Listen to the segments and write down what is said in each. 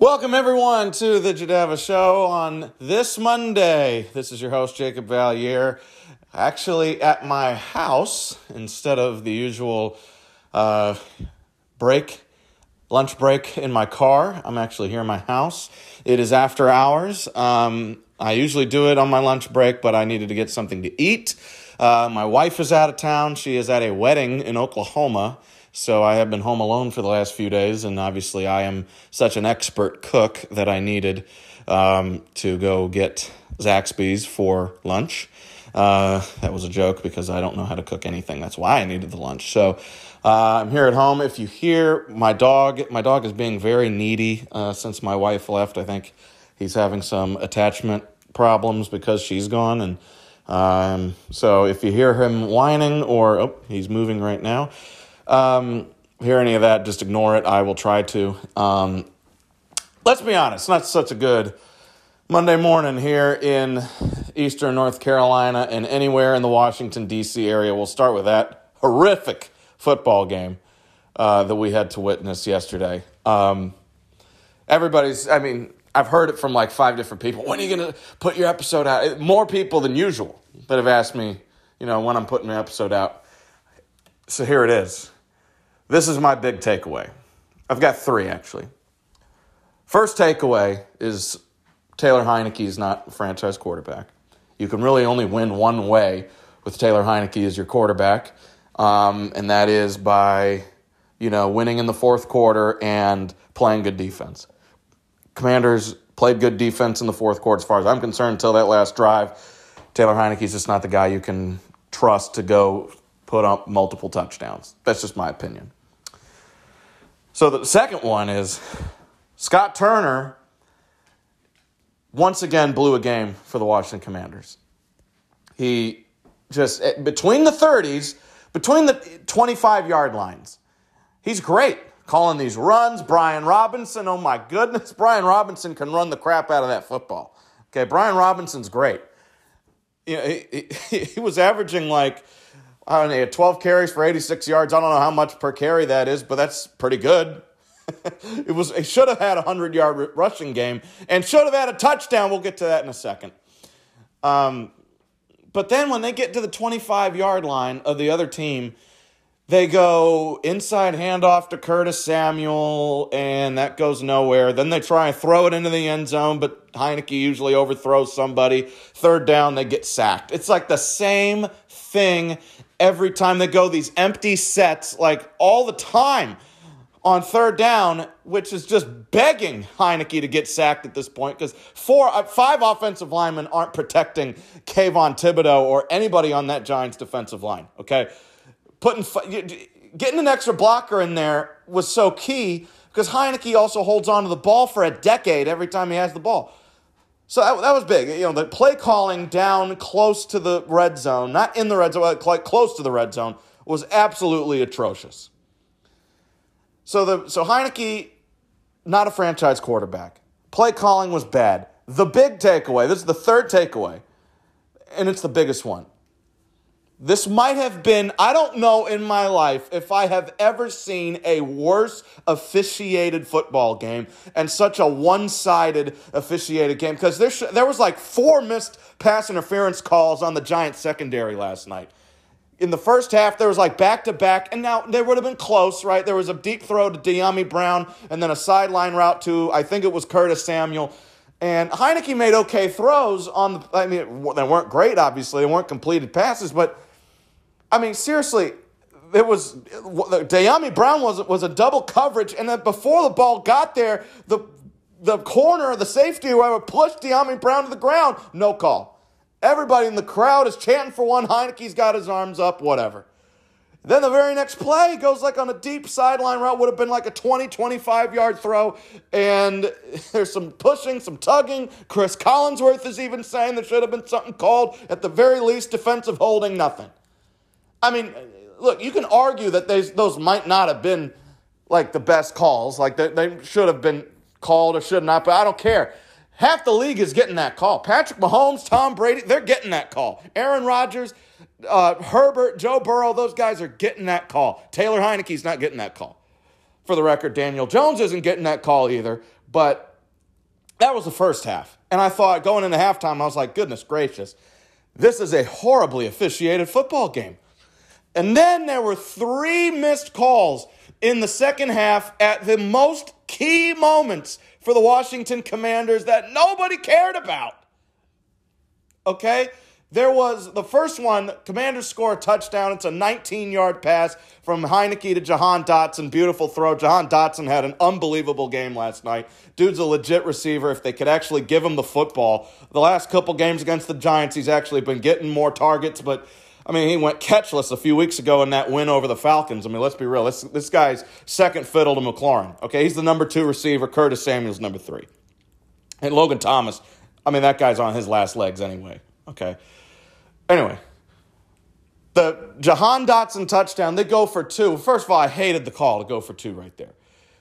Welcome, everyone, to the Jadava Show on this Monday. This is your host, Jacob Valier, actually at my house instead of the usual lunch break in my car. I'm actually here in my house. It is after hours. I usually do it on my lunch break, but I needed to get something to eat. My wife is out of town. She is at a wedding in Oklahoma. So I have been home alone for the last few days, and obviously I am such an expert cook that I needed to go get Zaxby's for lunch. That was a joke because I don't know how to cook anything. That's why I needed the lunch. So I'm here at home. If you hear my dog is being very needy since my wife left. I think he's having some attachment problems because she's gone, and so if you hear him whining or he's moving right now. Hear any of that, just ignore it. I will try to. Let's be honest, not such a good Monday morning here in eastern North Carolina and anywhere in the Washington, D.C. area. We'll start with that horrific football game that we had to witness yesterday. I've heard it from like 5 different people. When are you going to put your episode out? More people than usual that have asked me, when I'm putting my episode out. So here it is. This is my big takeaway. I've got 3, actually. First takeaway is Taylor Heinicke is not a franchise quarterback. You can really only win one way with Taylor Heinicke as your quarterback, and that is by, winning in the fourth quarter and playing good defense. Commanders played good defense in the fourth quarter, as far as I'm concerned, until that last drive. Taylor Heinicke is just not the guy you can trust to go put up multiple touchdowns. That's just my opinion. So the second one is Scott Turner once again blew a game for the Washington Commanders. He just, between the 30s, between the 25-yard lines, he's great calling these runs. Brian Robinson, oh my goodness, Brian Robinson can run the crap out of that football. Okay, Brian Robinson's great. He was averaging he had 12 carries for 86 yards. I don't know how much per carry that is, but that's pretty good. It should have had a 100-yard rushing game and should have had a touchdown. We'll get to that in a second. But then when they get to the 25-yard line of the other team, they go inside handoff to Curtis Samuel, and that goes nowhere. Then they try and throw it into the end zone, but Heinicke usually overthrows somebody. Third down, they get sacked. It's like the same thing every time they go, these empty sets, all the time on third down, which is just begging Heinicke to get sacked at this point because 5 offensive linemen aren't protecting Kayvon Thibodeau or anybody on that Giants defensive line, okay? Getting an extra blocker in there was so key because Heinicke also holds on to the ball for a decade every time he has the ball. So that was big. The play calling down close to the red zone, not in the red zone, but close to the red zone, was absolutely atrocious. So Heinicke, not a franchise quarterback. Play calling was bad. The big takeaway, this is the third takeaway, and it's the biggest one. This might have been, I don't know in my life if I have ever seen a worse officiated football game and such a one-sided officiated game, because there was 4 missed pass interference calls on the Giants secondary last night. In the first half, there was back-to-back, and now they would have been close, right? There was a deep throw to De'Ami Brown and then a sideline route to, I think it was Curtis Samuel. And Heinicke made okay throws they weren't great, obviously. They weren't completed passes, but seriously, it was De'Ami Brown was a double coverage, and then before the ball got there, the corner of the safety whoever pushed De'Ami Brown to the ground. No call. Everybody in the crowd is chanting for one. Heinicke's got his arms up, whatever. Then the very next play goes on a deep sideline route, would have been a 20, 25-yard throw, and there's some pushing, some tugging. Chris Collinsworth is even saying there should have been something called. At the very least, defensive holding, nothing. Look, you can argue that those might not have been, the best calls. They should have been called or should not, but I don't care. Half the league is getting that call. Patrick Mahomes, Tom Brady, they're getting that call. Aaron Rodgers, Herbert, Joe Burrow, those guys are getting that call. Taylor Heinicke's not getting that call. For the record, Daniel Jones isn't getting that call either. But that was the first half. And I thought going into halftime, I was like, goodness gracious, this is a horribly officiated football game. And then there were three missed calls in the second half at the most key moments for the Washington Commanders that nobody cared about. Okay? There was the first one, Commanders score a touchdown. It's a 19-yard pass from Heinicke to Jahan Dotson. Beautiful throw. Jahan Dotson had an unbelievable game last night. Dude's a legit receiver if they could actually give him the football. The last couple games against the Giants, he's actually been getting more targets, but I mean, he went catchless a few weeks ago in that win over the Falcons. I mean, let's be real. This guy's second fiddle to McLaurin. Okay, he's the number 2 receiver. Curtis Samuel's number 3. And Logan Thomas, I mean, that guy's on his last legs anyway. Okay. Anyway, the Jahan Dotson touchdown, they go for 2. First of all, I hated the call to go for 2 right there.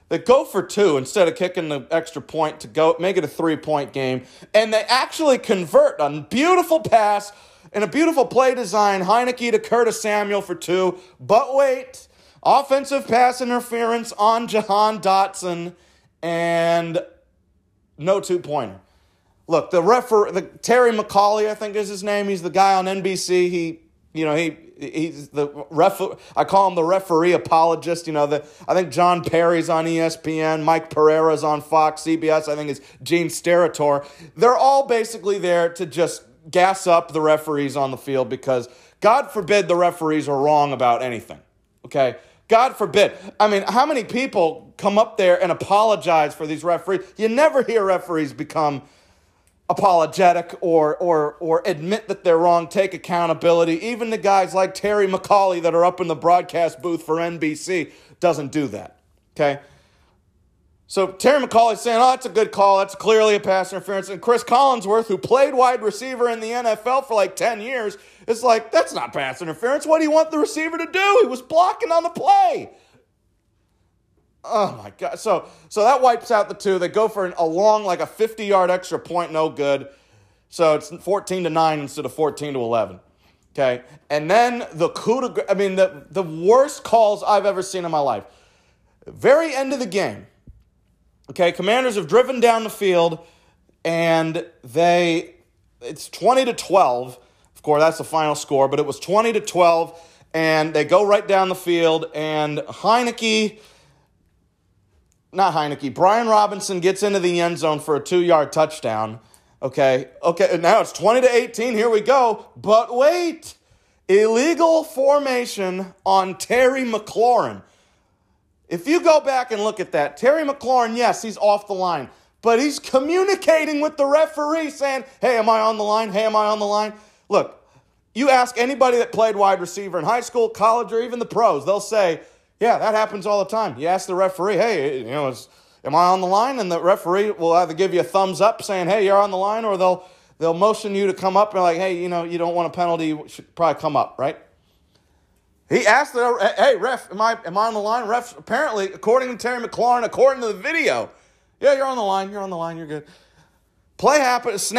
They go for 2 instead of kicking the extra point to go make it a 3-point game. And they actually convert on a beautiful pass and a beautiful play design. Heinicke to Curtis Samuel for 2. But wait, offensive pass interference on Jahan Dotson and no 2-pointer. Look, Terry McAulay, I think is his name. He's the guy on NBC. He's the ref. I call him the referee apologist. I think John Perry's on ESPN. Mike Pereira's on Fox, CBS. I think it's Gene Steratore. They're all basically there to just gas up the referees on the field because God forbid the referees are wrong about anything. Okay. God forbid. I mean, how many people come up there and apologize for these referees? You never hear referees become apologetic or admit that they're wrong, take accountability. Even the guys like Terry McAulay that are up in the broadcast booth for NBC doesn't do that, okay? So Terry McAulay saying, oh, that's a good call. That's clearly a pass interference. And Chris Collinsworth, who played wide receiver in the NFL for like 10 years, is like, that's not pass interference. What do you want the receiver to do? He was blocking on the play. Oh, my God. So that wipes out the 2. They go for a long, like a 50-yard extra point, no good. So it's 14-9 instead of 14-11, okay? And then the the worst calls I've ever seen in my life. Very end of the game, okay? Commanders have driven down the field, and it's 20-12. Of course, that's the final score, but it was 20-12, and they go right down the field, and Brian Robinson gets into the end zone for a 2-yard touchdown. Okay, and now it's 20-18. Here we go. But wait, illegal formation on Terry McLaurin. If you go back and look at that, Terry McLaurin, yes, he's off the line, but he's communicating with the referee saying, hey, am I on the line? Hey, am I on the line? Look, you ask anybody that played wide receiver in high school, college, or even the pros, they'll say, yeah, that happens all the time. You ask the referee, hey, am I on the line? And the referee will either give you a thumbs up saying, hey, you're on the line, or they'll motion you to come up and like, hey, you don't want a penalty, you should probably come up, right? He asked hey, ref, am I on the line? Ref, apparently, according to Terry McLaurin, according to the video, yeah, you're on the line, you're good. Play happens,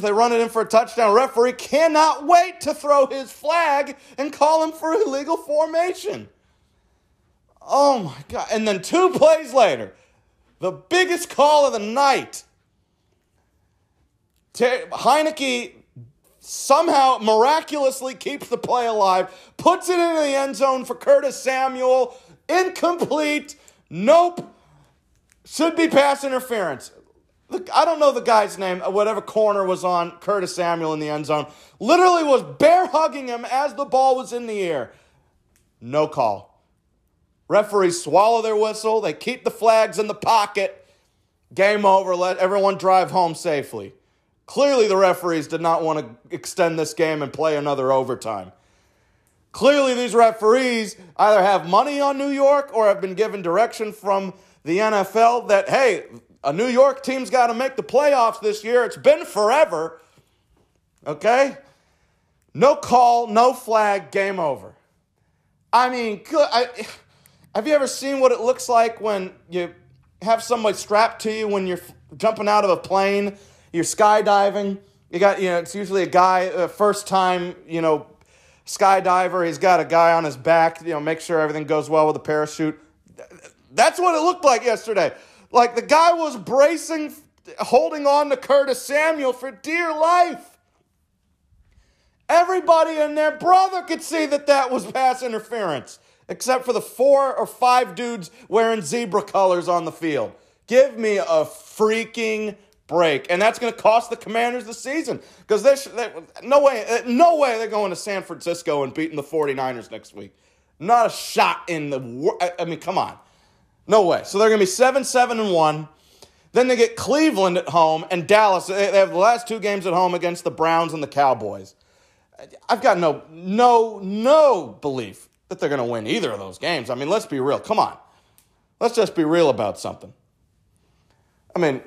they run it in for a touchdown. Referee cannot wait to throw his flag and call him for illegal formation. Oh, my God. And then 2 plays later, the biggest call of the night. Heinicke somehow miraculously keeps the play alive, puts it into the end zone for Curtis Samuel. Incomplete. Nope. Should be pass interference. Look, I don't know the guy's name, whatever corner was on Curtis Samuel in the end zone, literally was bear hugging him as the ball was in the air. No call. Referees swallow their whistle. They keep the flags in the pocket. Game over. Let everyone drive home safely. Clearly, the referees did not want to extend this game and play another overtime. Clearly, these referees either have money on New York or have been given direction from the NFL that, hey, a New York team's got to make the playoffs this year. It's been forever, okay? No call, no flag, game over. I mean, have you ever seen what it looks like when you have somebody strapped to you when you're jumping out of a plane, you're skydiving? It's usually a guy, first-time, skydiver. He's got a guy on his back, make sure everything goes well with the parachute. That's what it looked like yesterday. Like, the guy was bracing, holding on to Curtis Samuel for dear life. Everybody and their brother could see that that was pass interference, except for the 4 or 5 dudes wearing zebra colors on the field. Give me a freaking break. And that's going to cost the Commanders the season, because no way they're going to San Francisco and beating the 49ers next week. Not a shot in the, I mean, come on. No way. So they're going to be 7-1. Then they get Cleveland at home and Dallas. They have the last 2 games at home against the Browns and the Cowboys. I've got no belief that they're going to win either of those games. I mean, let's be real. Come on. Let's just be real about something. I mean,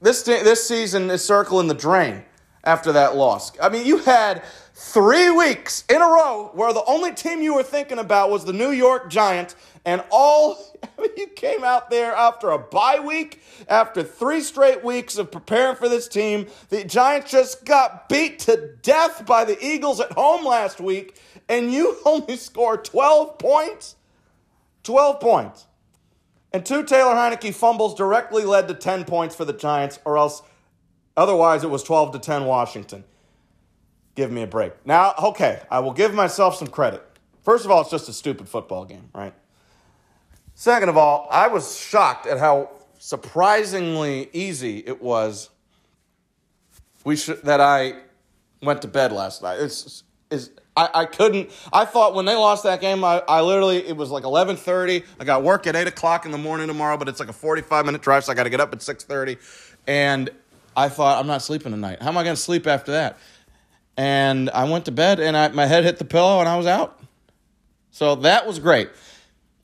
this season is circling the drain after that loss. I mean, you had 3 weeks in a row where the only team you were thinking about was the New York Giants, and you came out there after a bye week, after 3 straight weeks of preparing for this team. The Giants just got beat to death by the Eagles at home last week, and you only scored 12 points? 12 points. And 2 Taylor Heinicke fumbles directly led to 10 points for the Giants, or else otherwise it was 12-10 Washington. Give me a break. Now, okay, I will give myself some credit. First of all, it's just a stupid football game, right? Second of all, I was shocked at how surprisingly easy it was that I went to bed last night. I couldn't. I thought when they lost that game, I literally, it was like 11:30. I got work at 8 o'clock in the morning tomorrow, but it's like a 45-minute drive, so I got to get up at 6:30. And I thought, I'm not sleeping tonight. How am I going to sleep after that? And I went to bed, and my head hit the pillow, and I was out. So that was great.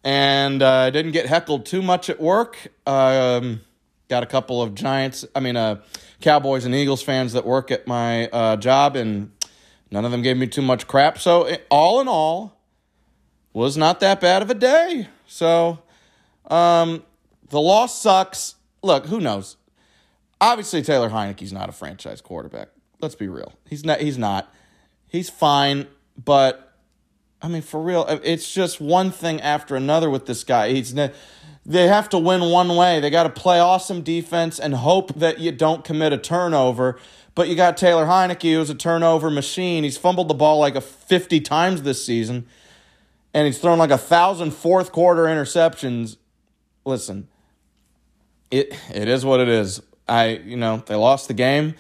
And I didn't get heckled too much at work. Got a couple of Cowboys and Eagles fans that work at my job, and none of them gave me too much crap. So all in all, was not that bad of a day. So the loss sucks. Look, who knows? Obviously, Taylor Heinicke's not a franchise quarterback. Let's be real. He's not. He's fine, but, I mean, for real, it's just one thing after another with this guy. They have to win one way. They got to play awesome defense and hope that you don't commit a turnover. But you got Taylor Heinicke, who's a turnover machine. He's fumbled the ball like 50 times this season, and he's thrown like 1,000 fourth-quarter interceptions. Listen, it is what it is. They lost the game.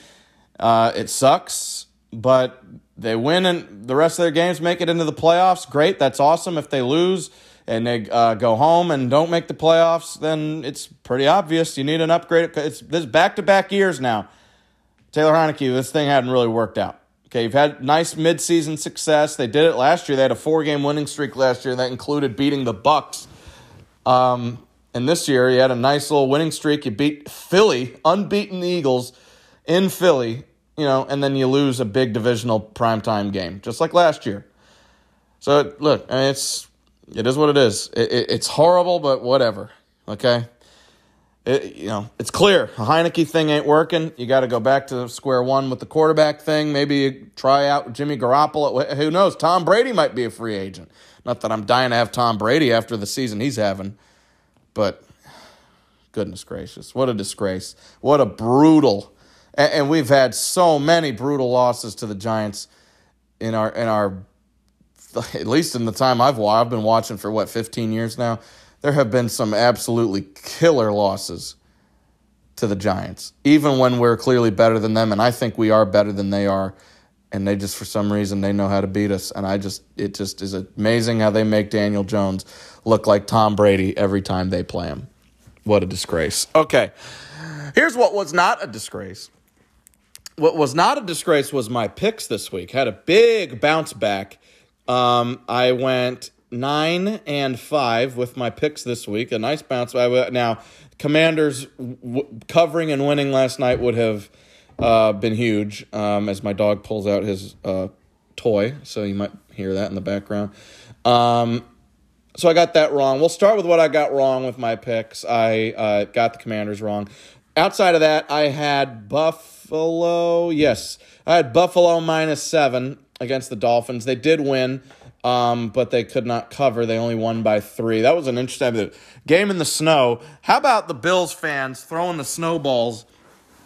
It sucks, but they win, and the rest of their games make it into the playoffs. Great, that's awesome. If they lose and they go home and don't make the playoffs, then it's pretty obvious. You need an upgrade. This is back-to-back years now. Taylor Heinicke, this thing hadn't really worked out. Okay, you've had nice midseason success. They did it last year. They had a 4-game winning streak last year that included beating the Bucs. And this year, you had a nice little winning streak. You beat Philly, unbeaten Eagles in Philly, and then you lose a big divisional primetime game, just like last year. So look, I mean, it is what it is. It's horrible, but whatever. Okay. It's clear. The Heinicke thing ain't working. You got to go back to square one with the quarterback thing. Maybe you try out Jimmy Garoppolo. Who knows? Tom Brady might be a free agent. Not that I'm dying to have Tom Brady after the season he's having. But goodness gracious, what a disgrace. What a brutal. And we've had so many brutal losses to the Giants in our at least in the time I've been watching for, 15 years now. There have been some absolutely killer losses to the Giants, even when we're clearly better than them, and I think we are better than they are, and they just, for some reason, they know how to beat us, and it just is amazing how they make Daniel Jones look like Tom Brady every time they play him. What a disgrace. Okay, here's what was not a disgrace. What was not a disgrace was my picks this week. Had a big bounce back. I went 9-5 with my picks this week. A nice bounce. Now, Commanders covering and winning last night would have been huge, as my dog pulls out his toy. So you might hear that in the background. So I got that wrong. We'll start with what I got wrong with my picks. I got the Commanders wrong. Outside of that, I had Buffalo. Yes, I had Buffalo -7 against the Dolphins. They did win. But they could not cover. They only won by 3. That was an interesting game in the snow. How about the Bills fans throwing the snowballs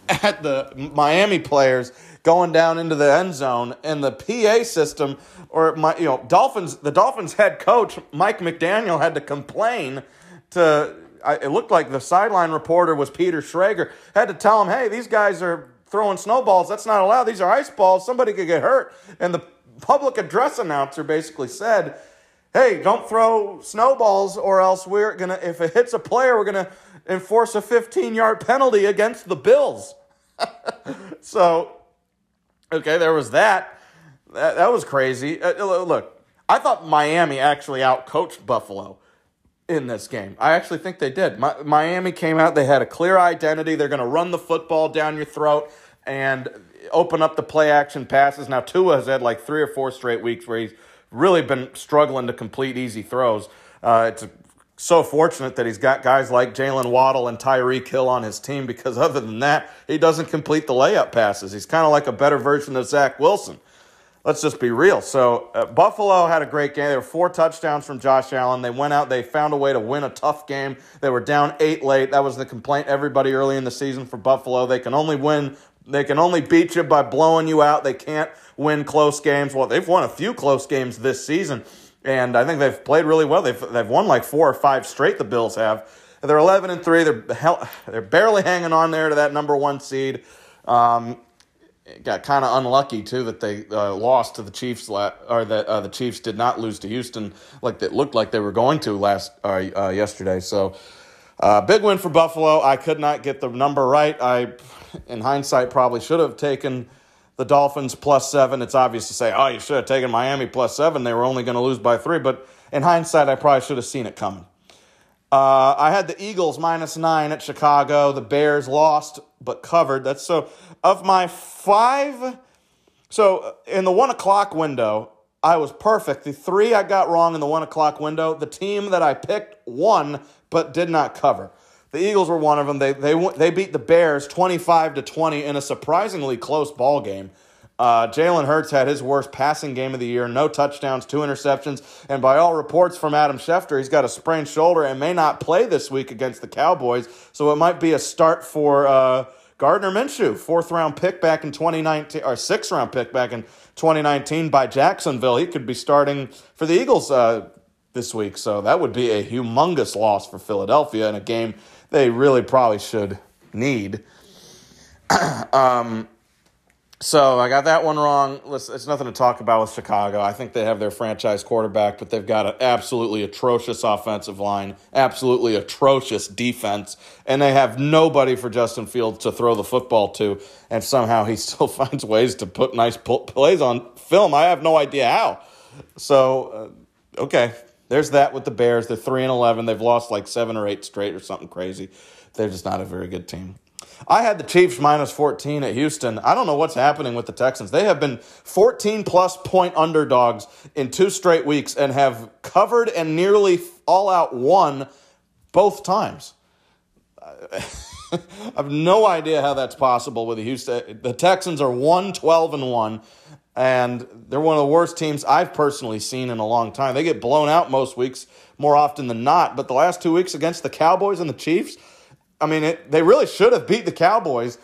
at the Miami players going down into the end zone, and the PA system, or the Dolphins head coach Mike McDaniel had to complain to. It looked like the sideline reporter was Peter Schrager. Had to tell him, hey, these guys are throwing snowballs. That's not allowed. These are ice balls. Somebody could get hurt. And the public address announcer basically said, hey, don't throw snowballs, or else we're going to, if it hits a player, we're going to enforce a 15-yard penalty against the Bills. So, okay, there was that. That was crazy. Look, I thought Miami actually out-coached Buffalo in this game. I actually think they did. Miami came out. They had a clear identity. They're going to run the football down your throat and open up the play-action passes. Now, Tua has had like 3 or 4 straight weeks where he's really been struggling to complete easy throws. It's so fortunate that he's got guys like Jalen Waddle and Tyreek Hill on his team, because other than that, he doesn't complete the layup passes. He's kind of like a better version of Zach Wilson. Let's just be real. So Buffalo had a great game. There were 4 touchdowns from Josh Allen. They went out. They found a way to win a tough game. They were down 8 late. That was the complaint everybody early in the season for Buffalo. They can only win. They can only beat you by blowing you out. They can't win close games. Well, they've won a few close games this season, and I think they've played really well. They've won like 4 or 5 straight, the Bills have. They're 11-3. They're barely hanging on there to that number 1 seed. It got kind of unlucky too that they lost to the Chiefs, or that the Chiefs did not lose to Houston like that looked like they were going to yesterday. So, big win for Buffalo. I could not get the number right. I, in hindsight, probably should have taken the Dolphins +7. It's obvious to say, oh, you should have taken Miami +7. They were only going to lose by 3. But in hindsight, I probably should have seen it coming. I had the Eagles -9 at Chicago. The Bears lost but covered. That's so. Of my 5, so in the 1 o'clock window, I was perfect. The 3 I got wrong in the 1 o'clock window. The team that I picked won but did not cover. The Eagles were one of them. They beat the Bears 25-20 in a surprisingly close ball game. Jalen Hurts had his worst passing game of the year. No touchdowns, 2 interceptions. And by all reports from Adam Schefter, he's got a sprained shoulder and may not play this week against the Cowboys. So it might be a start for Gardner Minshew, 4th-round pick back in 2019, or 6th-round pick back in 2019 by Jacksonville. He could be starting for the Eagles this week. So that would be a humongous loss for Philadelphia in a game they really probably should need. So I got that one wrong. Listen, it's nothing to talk about with Chicago. I think they have their franchise quarterback, but they've got an absolutely atrocious offensive line, absolutely atrocious defense, and they have nobody for Justin Fields to throw the football to, and somehow he still finds ways to put nice plays on film. I have no idea how. So, okay, there's that with the Bears. They're 3-11. They've lost like 7 or 8 straight or something crazy. They're just not a very good team. I had the Chiefs -14 at Houston. I don't know what's happening with the Texans. They have been 14-plus point underdogs in 2 straight weeks and have covered and nearly all-out won both times. I have no idea how that's possible with the Houston. The Texans are 1-12-1, and they're one of the worst teams I've personally seen in a long time. They get blown out most weeks, more often than not, but the last 2 weeks against the Cowboys and the Chiefs, I mean, they really should have beat the Cowboys,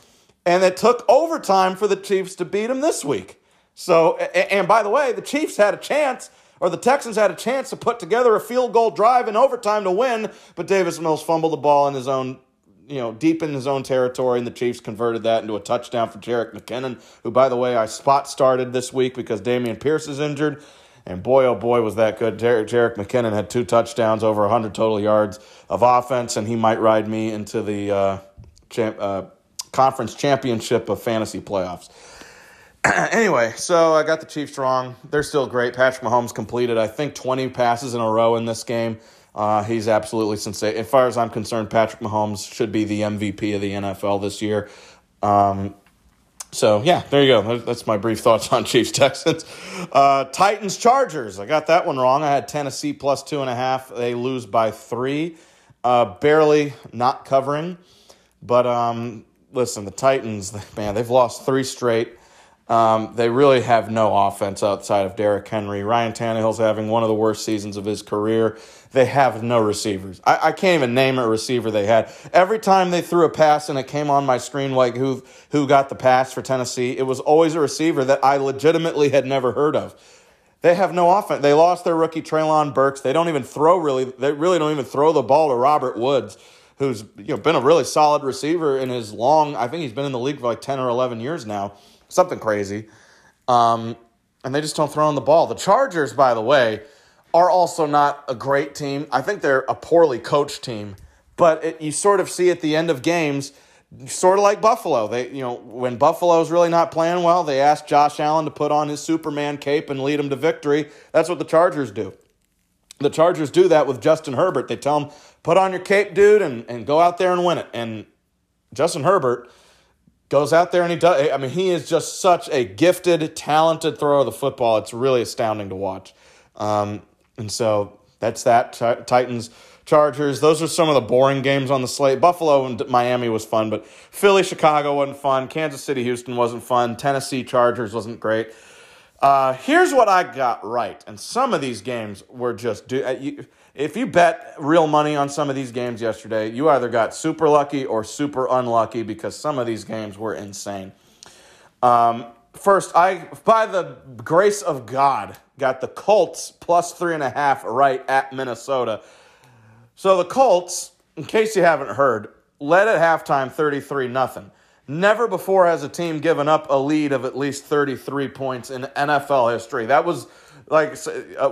and it took overtime for the Chiefs to beat them this week. So, and by the way, the Chiefs had a chance, or the Texans had a chance to put together a field goal drive in overtime to win, but Davis Mills fumbled the ball in his own, deep in his own territory, and the Chiefs converted that into a touchdown for Jerick McKinnon, who, by the way, I spot started this week because Damian Pierce is injured. And boy, oh boy, was that good. Jerick McKinnon had 2 touchdowns, over 100 total yards of offense, and he might ride me into the conference championship of fantasy playoffs. Anyway, so I got the Chiefs wrong. They're still great. Patrick Mahomes completed, I think, 20 passes in a row in this game. He's absolutely sensational. As far as I'm concerned, Patrick Mahomes should be the MVP of the NFL this year. So, yeah, there you go. That's my brief thoughts on Chiefs-Texans. Titans-Chargers. I got that one wrong. I had Tennessee +2.5. They lose by 3. Barely not covering. But, listen, the Titans, man, they've lost 3 straight. They really have no offense outside of Derrick Henry. Ryan Tannehill's having one of the worst seasons of his career. They have no receivers. I can't even name a receiver they had. Every time they threw a pass and it came on my screen, like who got the pass for Tennessee, it was always a receiver that I legitimately had never heard of. They have no offense. They lost their rookie Treylon Burks. They don't even throw really. They really don't even throw the ball to Robert Woods, who's been a really solid receiver in his long. I think he's been in the league for like 10 or 11 years now. Something crazy. And they just don't throw on the ball. The Chargers, by the way, are also not a great team. I think they're a poorly coached team. But you sort of see at the end of games, sort of like Buffalo. They, when Buffalo's really not playing well, they ask Josh Allen to put on his Superman cape and lead them to victory. That's what the Chargers do. The Chargers do that with Justin Herbert. They tell him, put on your cape, dude, and go out there and win it. And Justin Herbert goes out there and he does. I mean, he is just such a gifted, talented thrower of the football. It's really astounding to watch. And so that's that. Titans, Chargers. Those are some of the boring games on the slate. Buffalo and Miami was fun, but Philly, Chicago wasn't fun. Kansas City, Houston wasn't fun. Tennessee, Chargers wasn't great. Here's what I got right. And some of these games were just if you bet real money on some of these games yesterday, you either got super lucky or super unlucky because some of these games were insane. First, I, by the grace of God, got the Colts plus 3.5 right at Minnesota. So the Colts, in case you haven't heard, led at halftime 33-0. Never before has a team given up a lead of at least 33 points in NFL history. That was like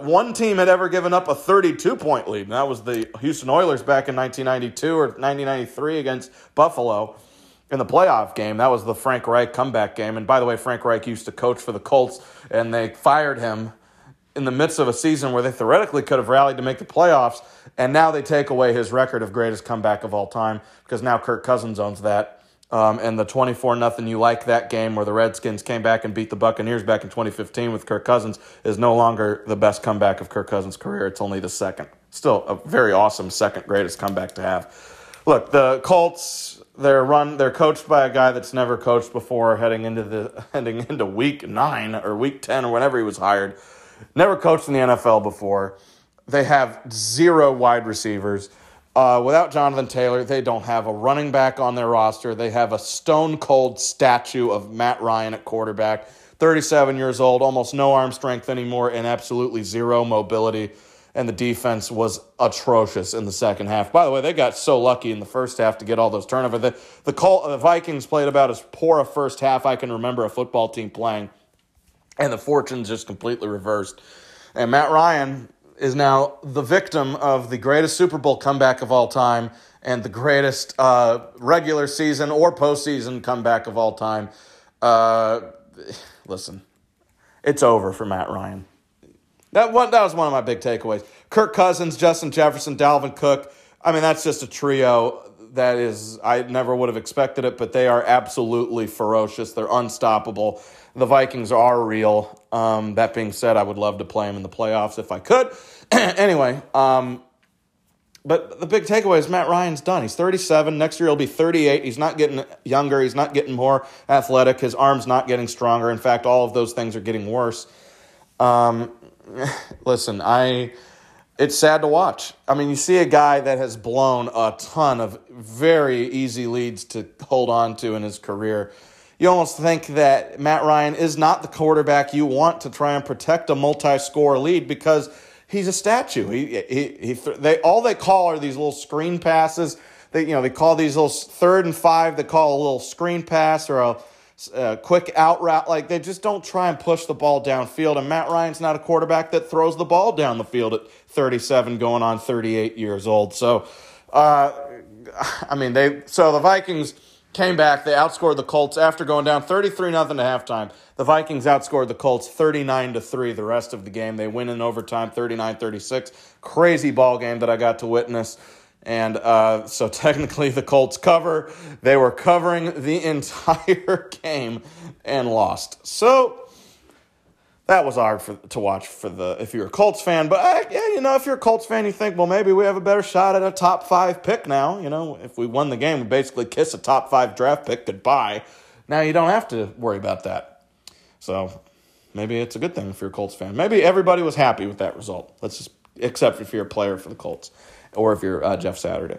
one team had ever given up a 32-point lead, and that was the Houston Oilers back in 1992 or 1993 against Buffalo in the playoff game. That was the Frank Reich comeback game. And by the way, Frank Reich used to coach for the Colts, and they fired him in the midst of a season where they theoretically could have rallied to make the playoffs, and now they take away his record of greatest comeback of all time because now Kirk Cousins owns that. And the 24-0 you like that game where the Redskins came back and beat the Buccaneers back in 2015 with Kirk Cousins is no longer the best comeback of Kirk Cousins' career. It's only the second. Still a very awesome second greatest comeback to have. Look, the Colts, they're coached by a guy that's never coached before heading into week 9 or week 10 or whenever he was hired. Never coached in the NFL before. They have 0 wide receivers. Without Jonathan Taylor, they don't have a running back on their roster. They have a stone-cold statue of Matt Ryan at quarterback, 37 years old, almost no arm strength anymore, and absolutely zero mobility. And the defense was atrocious in the second half. By the way, they got so lucky in the first half to get all those turnovers. The Vikings played about as poor a first half I can remember a football team playing, and the fortunes just completely reversed. And Matt Ryan is now the victim of the greatest Super Bowl comeback of all time and the greatest regular season or postseason comeback of all time. Listen, it's over for Matt Ryan. That was one of my big takeaways. Kirk Cousins, Justin Jefferson, Dalvin Cook. I mean, that's just a trio that is, I never would have expected it, but they are absolutely ferocious. They're unstoppable. The Vikings are real. That being said, I would love to play them in the playoffs if I could. Anyway, but the big takeaway is Matt Ryan's done. He's 37. Next year he'll be 38. He's not getting younger. He's not getting more athletic. His arm's not getting stronger. In fact, all of those things are getting worse. Listen, it's sad to watch. I mean, you see a guy that has blown a ton of very easy leads to hold on to in his career. You almost think that Matt Ryan is not the quarterback you want to try and protect a multi-score lead because he's a statue. They all they call are these little screen passes. They call these little 3rd and 5. They call a little screen pass or a quick out route. Like they just don't try and push the ball downfield. And Matt Ryan's not a quarterback that throws the ball down the field at 37, going on 38 years old. So, the Vikings came back. They outscored the Colts after going down 33-0 at halftime. The Vikings outscored the Colts 39-3 the rest of the game. They win in overtime 39-36. Crazy ball game that I got to witness. And so technically the Colts cover. They were covering the entire game and lost. So that was hard to watch if you're a Colts fan. But if you're a Colts fan, you think, well, maybe we have a better shot at a top 5 pick now. If we won the game, we basically kiss a top 5 draft pick goodbye. Now you don't have to worry about that. So maybe it's a good thing if you're a Colts fan. Maybe everybody was happy with that result. Let's just, except if you're a player for the Colts or if you're Jeff Saturday.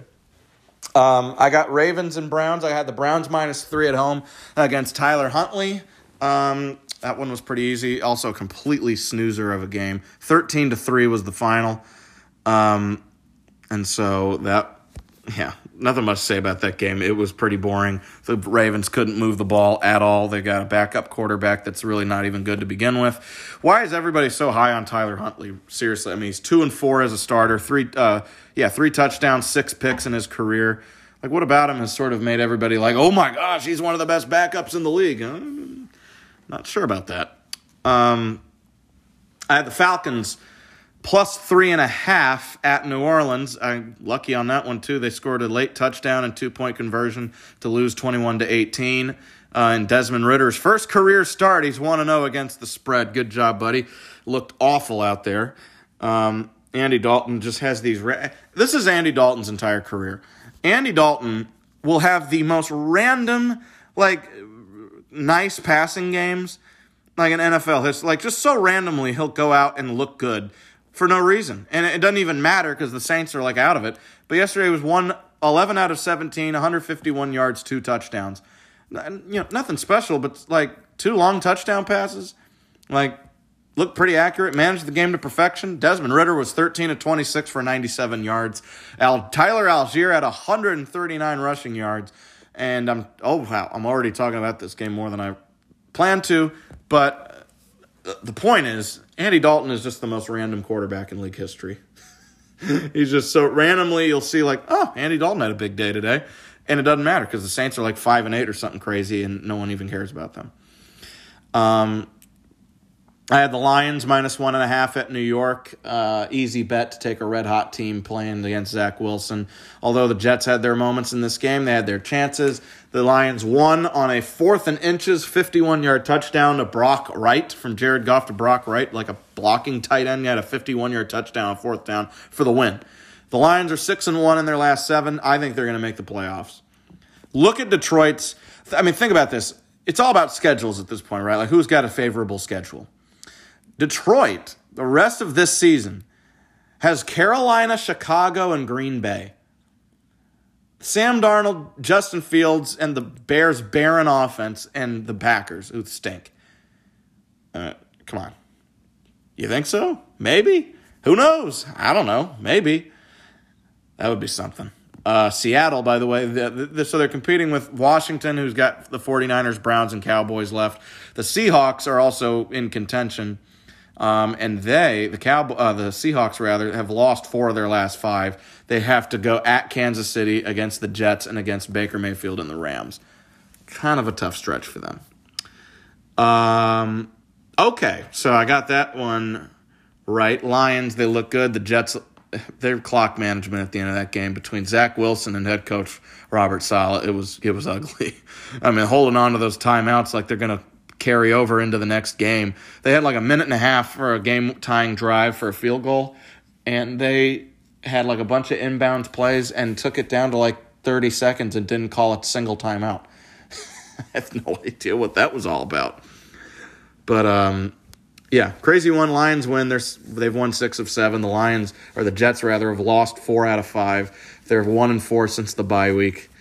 I got Ravens and Browns. I had the Browns -3 at home against Tyler Huntley. That one was pretty easy. Also, completely snoozer of a game. 13-3 was the final. And so that, yeah, nothing much to say about that game. It was pretty boring. The Ravens couldn't move the ball at all. They got a backup quarterback that's really not even good to begin with. Why is everybody so high on Tyler Huntley? Seriously, I mean, he's 2-4 as a starter. Three touchdowns, 6 picks in his career. Like, what about him has sort of made everybody like, oh my gosh, he's one of the best backups in the league. Not sure about that. I had the Falcons +3.5 at New Orleans. I'm lucky on that one, too. They scored a late touchdown and two-point conversion to lose 21-18. And Desmond Ridder's first career start, he's 1-0 against the spread. Good job, buddy. Looked awful out there. Andy Dalton just has these... This is Andy Dalton's entire career. Andy Dalton will have the most random, like, nice passing games, like an NFL history. Like, just so randomly, he'll go out and look good. For no reason. And it doesn't even matter because the Saints are, like, out of it. But yesterday was 11 out of 17, 151 yards, 2 touchdowns. And, you know, nothing special, but, like, 2 long touchdown passes. Like, looked pretty accurate. Managed the game to perfection. Desmond Ridder was 13 of 26 for 97 yards. Tyler Algier had 139 rushing yards. And I'm already talking about this game more than I planned to. But the point is, Andy Dalton is just the most random quarterback in league history. He's just so randomly, you'll see like, oh, Andy Dalton had a big day today. And it doesn't matter because the Saints are like 5-8 or something crazy and no one even cares about them. I had the Lions -1.5 at New York. Easy bet to take a red-hot team playing against Zach Wilson. Although the Jets had their moments in this game, they had their chances. The Lions won on a 4th and inches, 51-yard touchdown to Brock Wright. From Jared Goff to Brock Wright, like a blocking tight end. He had a 51-yard touchdown on 4th down for the win. The Lions are 6-1 in their last 7. I think they're going to make the playoffs. Look at Detroit's – I mean, think about this. It's all about schedules at this point, right? Like, who's got a favorable schedule? Detroit, the rest of this season, has Carolina, Chicago, and Green Bay. Sam Darnold, Justin Fields, and the Bears' barren offense, and the Packers, who stink. Come on. You think so? Maybe. Who knows? I don't know. Maybe. That would be something. Seattle, by the way, so they're competing with Washington, who's got the 49ers, Browns, and Cowboys left. The Seahawks are also in contention. And the Seahawks rather, have lost 4 of their last 5. They have to go at Kansas City against the Jets and against Baker Mayfield and the Rams. Kind of a tough stretch for them. Okay, so I got that one right. Lions, they look good. The Jets, their clock management at the end of that game between Zach Wilson and head coach Robert Saleh, it was ugly. I mean, holding on to those timeouts like they're going to carry over into the next game. They had like a 1.5 minutes for a game-tying drive for a field goal, and they had like a bunch of inbounds plays and took it down to like 30 seconds and didn't call a single timeout. I have no idea what that was all about. But, yeah, crazy one. Lions win. They've won 6 of 7. The Jets rather, have lost 4 out of 5. They're 1-4 since the bye week.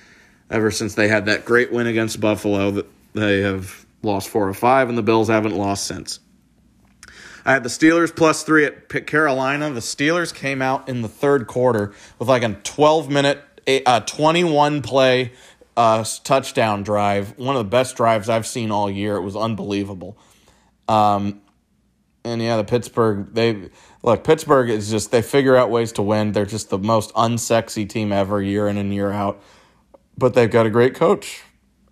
Ever since they had that great win against Buffalo, that they have lost 4 of 5, and the Bills haven't lost since. I had the Steelers +3 at Carolina. The Steelers came out in the third quarter with like a 12-minute, 21-play touchdown drive. One of the best drives I've seen all year. It was unbelievable. And yeah, the Pittsburgh, Pittsburgh is just, they figure out ways to win. They're just the most unsexy team ever, year in and year out. But they've got a great coach,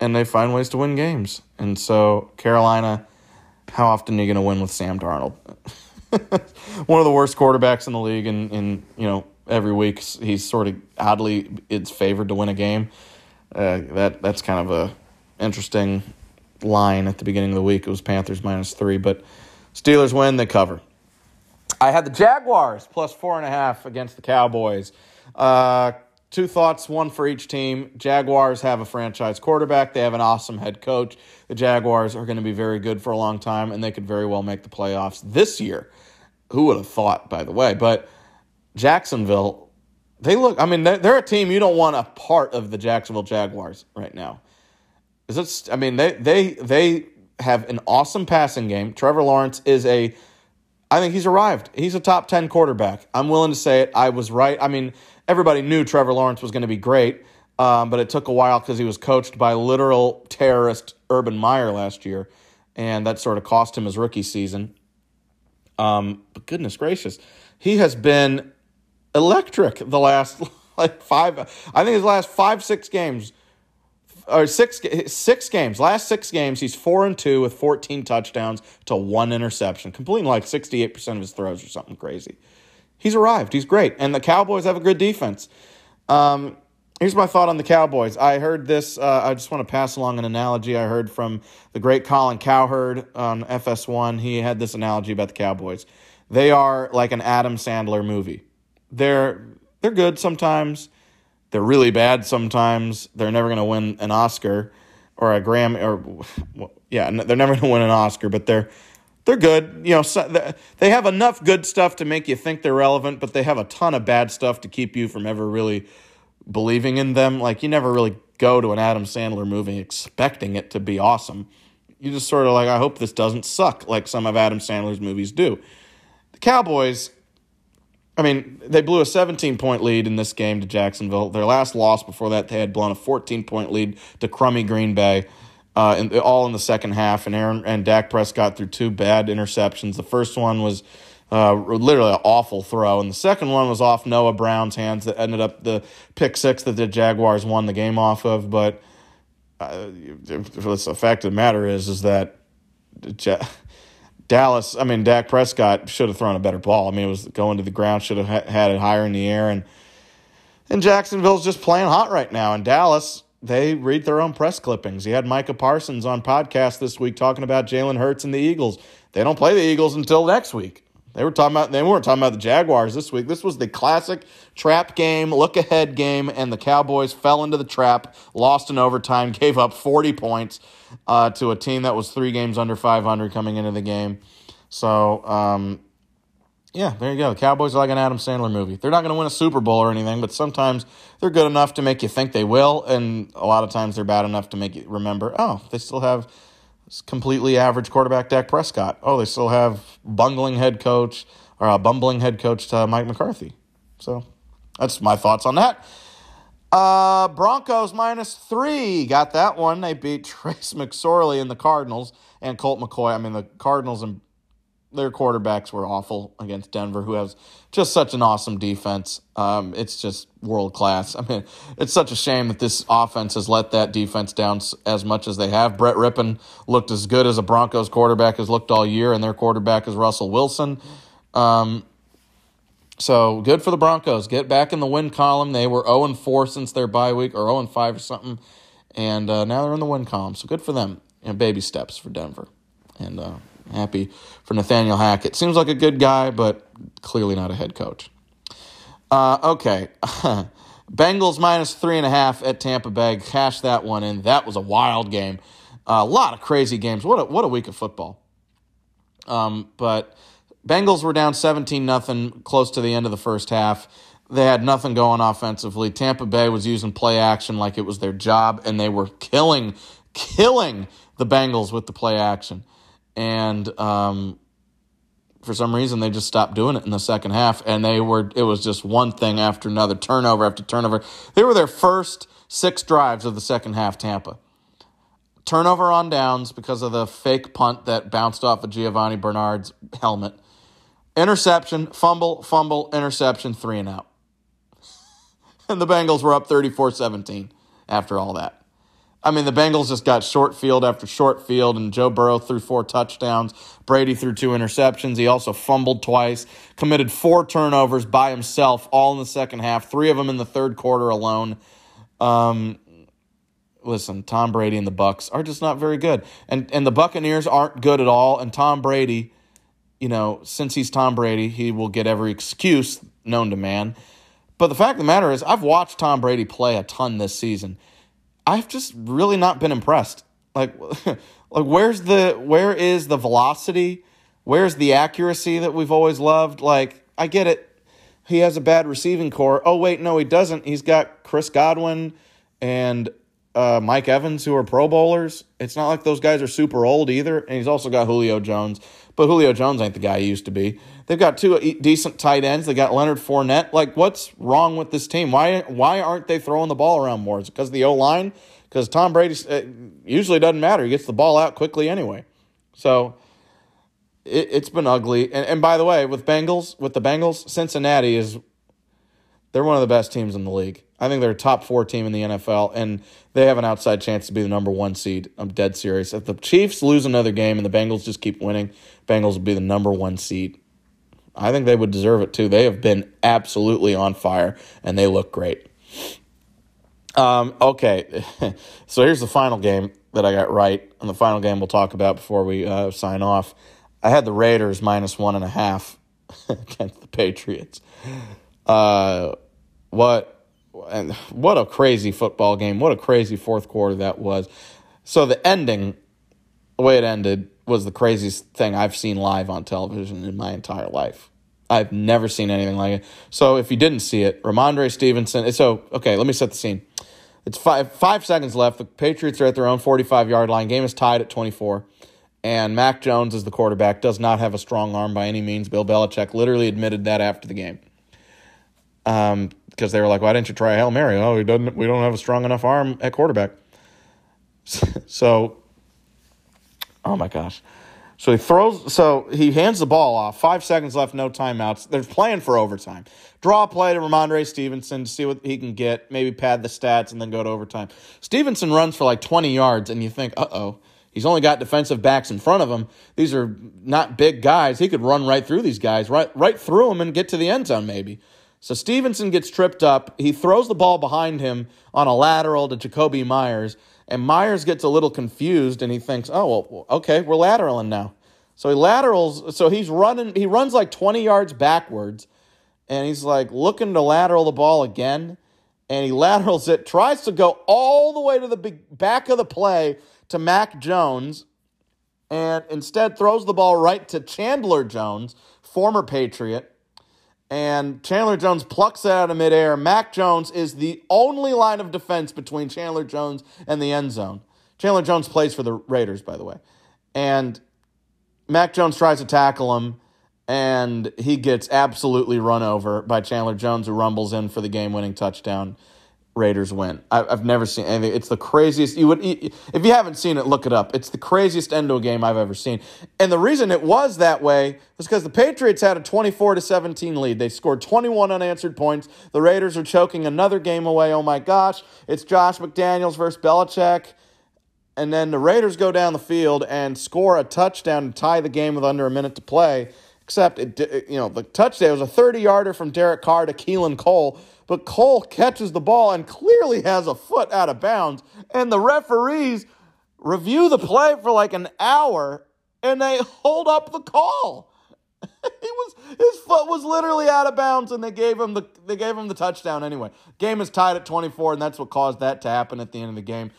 and they find ways to win games. And so, Carolina, how often are you going to win with Sam Darnold? One of the worst quarterbacks in the league, and you know, every week he's sort of oddly it's favored to win a game. That's kind of a interesting line at the beginning of the week. It was Panthers -3, but Steelers win, they cover. I had the Jaguars +4.5 against the Cowboys. Two thoughts, one for each team. Jaguars have a franchise quarterback. They have an awesome head coach. The Jaguars are going to be very good for a long time, and they could very well make the playoffs this year. Who would have thought, by the way? But Jacksonville, they look, I mean, they're a team you don't want a part of the Jacksonville Jaguars right now. Is it, I mean, they have an awesome passing game. Trevor Lawrence is I think he's arrived. He's a top 10 quarterback. I'm willing to say it. I was right. I mean, everybody knew Trevor Lawrence was going to be great, but it took a while because he was coached by literal terrorist Urban Meyer last year, and that sort of cost him his rookie season. But goodness gracious, he has been electric the last his last six games. Last six games, he's 4-2 with 14 touchdowns to 1 interception, completing like 68% of his throws or something crazy. He's arrived. He's great. And the Cowboys have a good defense. Here's my thought on the Cowboys. I heard this. I just want to pass along an analogy I heard from the great Colin Cowherd on FS1. He had this analogy about the Cowboys. They are like an Adam Sandler movie. They're good sometimes. They're really bad sometimes. They're never going to win an Oscar or a Grammy. They're never going to win an Oscar, but they're good. You know, so they have enough good stuff to make you think they're relevant, but they have a ton of bad stuff to keep you from ever really believing in them. Like, you never really go to an Adam Sandler movie expecting it to be awesome. You just sort of like, I hope this doesn't suck like some of Adam Sandler's movies do. The Cowboys, I mean, they blew a 17-point lead in this game to Jacksonville. Their last loss before that, they had blown a 14-point lead to crummy Green Bay, all in the second half. And Dak Prescott threw 2 bad interceptions. The first one was literally an awful throw, and the second one was off Noah Brown's hands that ended up the pick six that the Jaguars won the game off of. But the fact of the matter is that Dallas, I mean, Dak Prescott should have thrown a better ball. I mean, it was going to the ground, should have had it higher in the air. And Jacksonville's just playing hot right now. And Dallas, they read their own press clippings. You had Micah Parsons on podcast this week talking about Jalen Hurts and the Eagles. They don't play the Eagles until next week. They weren't talking about the Jaguars this week. This was the classic trap game, look-ahead game, and the Cowboys fell into the trap, lost in overtime, gave up 40 points to a team that was 3 games under 500 coming into the game. So, there you go. The Cowboys are like an Adam Sandler movie. They're not going to win a Super Bowl or anything, but sometimes they're good enough to make you think they will, and a lot of times they're bad enough to make you remember, oh, they still have completely average quarterback Dak Prescott. Oh, they still have bumbling head coach to Mike McCarthy. So that's my thoughts on that. Broncos -3. Got that one. They beat Trace McSorley and the Cardinals and Colt McCoy. I mean, the Cardinals and their quarterbacks were awful against Denver, who has just such an awesome defense. It's just world class. I mean, it's such a shame that this offense has let that defense down as much as they have. Brett Rippon looked as good as a Broncos quarterback has looked all year, and their quarterback is Russell Wilson. So good for the Broncos. Get back in the win column. They were 0-4 since their bye week, or 0-5 or something, and now they're in the win column. So good for them. And baby steps for Denver. And happy for Nathaniel Hackett. Seems like a good guy, but clearly not a head coach. Okay. Bengals -3.5 at Tampa Bay. Cash that one in. That was a wild game. A lot of crazy games. What a week of football. But Bengals were down 17-0 close to the end of the first half. They had nothing going offensively. Tampa Bay was using play action like it was their job, and they were killing the Bengals with the play action. And for some reason, they just stopped doing it in the second half, and it was just one thing after another, turnover after turnover. They were their first 6 drives of the second half, Tampa. Turnover on downs because of the fake punt that bounced off of Giovanni Bernard's helmet. Interception, fumble, interception, 3 and out. And the Bengals were up 34-17 after all that. I mean, the Bengals just got short field after short field, and Joe Burrow threw 4 touchdowns. Brady threw 2 interceptions. He also fumbled twice, committed 4 turnovers by himself, all in the second half, 3 of them in the third quarter alone. Listen, Tom Brady and the Bucs are just not very good. And the Buccaneers aren't good at all, and Tom Brady, since he's Tom Brady, he will get every excuse known to man. But the fact of the matter is, I've watched Tom Brady play a ton this season. I've just really not been impressed. Like where is the velocity? Where's the accuracy that we've always loved? Like, I get it. He has a bad receiving core. Oh, wait, no, he doesn't. He's got Chris Godwin and Mike Evans, who are Pro Bowlers. It's not like those guys are super old either. And he's also got Julio Jones. But Julio Jones ain't the guy he used to be. They've got two decent tight ends. They got Leonard Fournette. Like, what's wrong with this team? Why aren't they throwing the ball around more? Is it because of the O-line? Because Tom Brady usually doesn't matter. He gets the ball out quickly anyway. So it's been ugly. And by the way, with the Bengals, Cincinnati they're one of the best teams in the league. I think they're a top 4 team in the NFL, and they have an outside chance to be the number 1 seed. I'm dead serious. If the Chiefs lose another game and the Bengals just keep winning, Bengals will be the number 1 seed. I think they would deserve it too. They have been absolutely on fire, and they look great. Okay, so here's the final game that I got right, and the final game we'll talk about before we sign off. I had the Raiders -1.5 against the Patriots. What a crazy football game. What a crazy fourth quarter that was. So the ending, the way it ended, was the craziest thing I've seen live on television in my entire life. I've never seen anything like it. So if you didn't see it, Ramondre Stevenson. So, okay, let me set the scene. It's five seconds left. The Patriots are at their own 45-yard line. Game is tied at 24. And Mac Jones is the quarterback, does not have a strong arm by any means. Bill Belichick literally admitted that after the game. Because they were like, why didn't you try a Hail Mary? Oh, we don't have a strong enough arm at quarterback. So, oh my gosh. So he hands the ball off. 5 seconds left, no timeouts. They're playing for overtime. Draw a play to Ramondre Stevenson to see what he can get, maybe pad the stats, and then go to overtime. Stevenson runs for like 20 yards, and you think, uh-oh. He's only got defensive backs in front of him. These are not big guys. He could run right through these guys, right through them and get to the end zone maybe. So Stevenson gets tripped up. He throws the ball behind him on a lateral to Jacoby Myers, and Myers gets a little confused, and he thinks, oh, well, okay, we're lateraling now. So he laterals. So he's running. He runs like 20 yards backwards, and he's like looking to lateral the ball again, and he laterals it, tries to go all the way to the back of the play to Mac Jones, and instead throws the ball right to Chandler Jones, former Patriot, and Chandler Jones plucks it out of midair. Mac Jones is the only line of defense between Chandler Jones and the end zone. Chandler Jones plays for the Raiders, by the way. And Mac Jones tries to tackle him, and he gets absolutely run over by Chandler Jones, who rumbles in for the game-winning touchdown. Raiders win. I've never seen anything. It's the craziest. If you haven't seen it, look it up. It's the craziest end to a game I've ever seen. And the reason it was that way was because the Patriots had a 24-17 lead. They scored 21 unanswered points. The Raiders are choking another game away. Oh my gosh. It's Josh McDaniels versus Belichick. And then the Raiders go down the field and score a touchdown to tie the game with under a minute to play. Except, the touchdown was a 30-yarder from Derek Carr to Keelan Cole. But Cole catches the ball and clearly has a foot out of bounds. And the referees review the play for like an hour, and they hold up the call. His foot was literally out of bounds, and they gave him the touchdown anyway. Game is tied at 24, and that's what caused that to happen at the end of the game.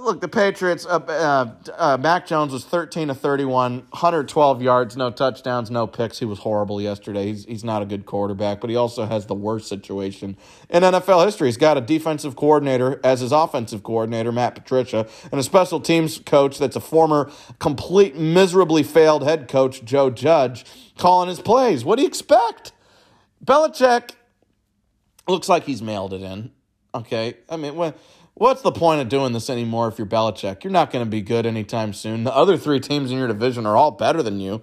Look, the Patriots, Mac Jones was 13-31, 112 yards, no touchdowns, no picks. He was horrible yesterday. He's not a good quarterback, but he also has the worst situation in NFL history. He's got a defensive coordinator as his offensive coordinator, Matt Patricia, and a special teams coach that's a former complete miserably failed head coach, Joe Judge, calling his plays. What do you expect? Belichick looks like he's mailed it in, okay? I mean, what's the point of doing this anymore if you're Belichick? You're not going to be good anytime soon. The other three teams in your division are all better than you.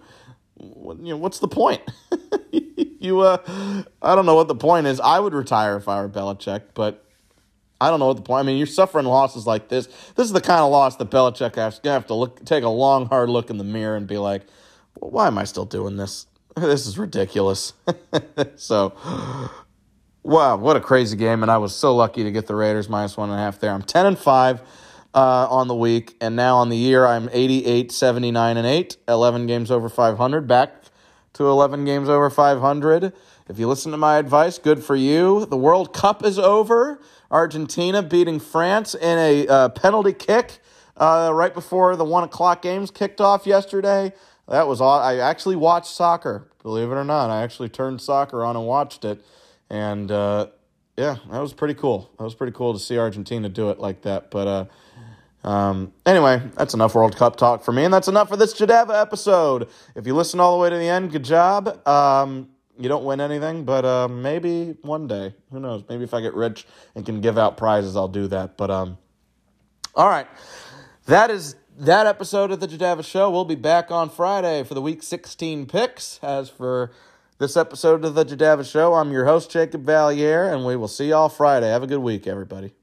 What's the point? I don't know what the point is. I would retire if I were Belichick, but I don't know what the point. I mean, you're suffering losses like this. This is the kind of loss that Belichick has to take a long, hard look in the mirror and be like, well, why am I still doing this? This is ridiculous. So... wow, what a crazy game, and I was so lucky to get the Raiders -1.5 there. I'm 10-5 on the week, and now on the year I'm 88-79-8, 11 games over .500, back to 11 games over .500, If you listen to my advice, good for you. The World Cup is over. Argentina beating France in a penalty kick right before the 1 o'clock games kicked off yesterday. That was all. I actually watched soccer, believe it or not. I actually turned soccer on and watched it. And, yeah, that was pretty cool. That was pretty cool to see Argentina do it like that. But anyway, that's enough World Cup talk for me, and that's enough for this Jadava episode. If you listen all the way to the end, good job. You don't win anything, but maybe one day. Who knows? Maybe if I get rich and can give out prizes, I'll do that. But all right, that is that episode of the Jadava Show. We'll be back on Friday for the Week 16 picks. As for this episode of the Jadava Show, I'm your host, Jacob Valier, and we will see y'all Friday. Have a good week, everybody.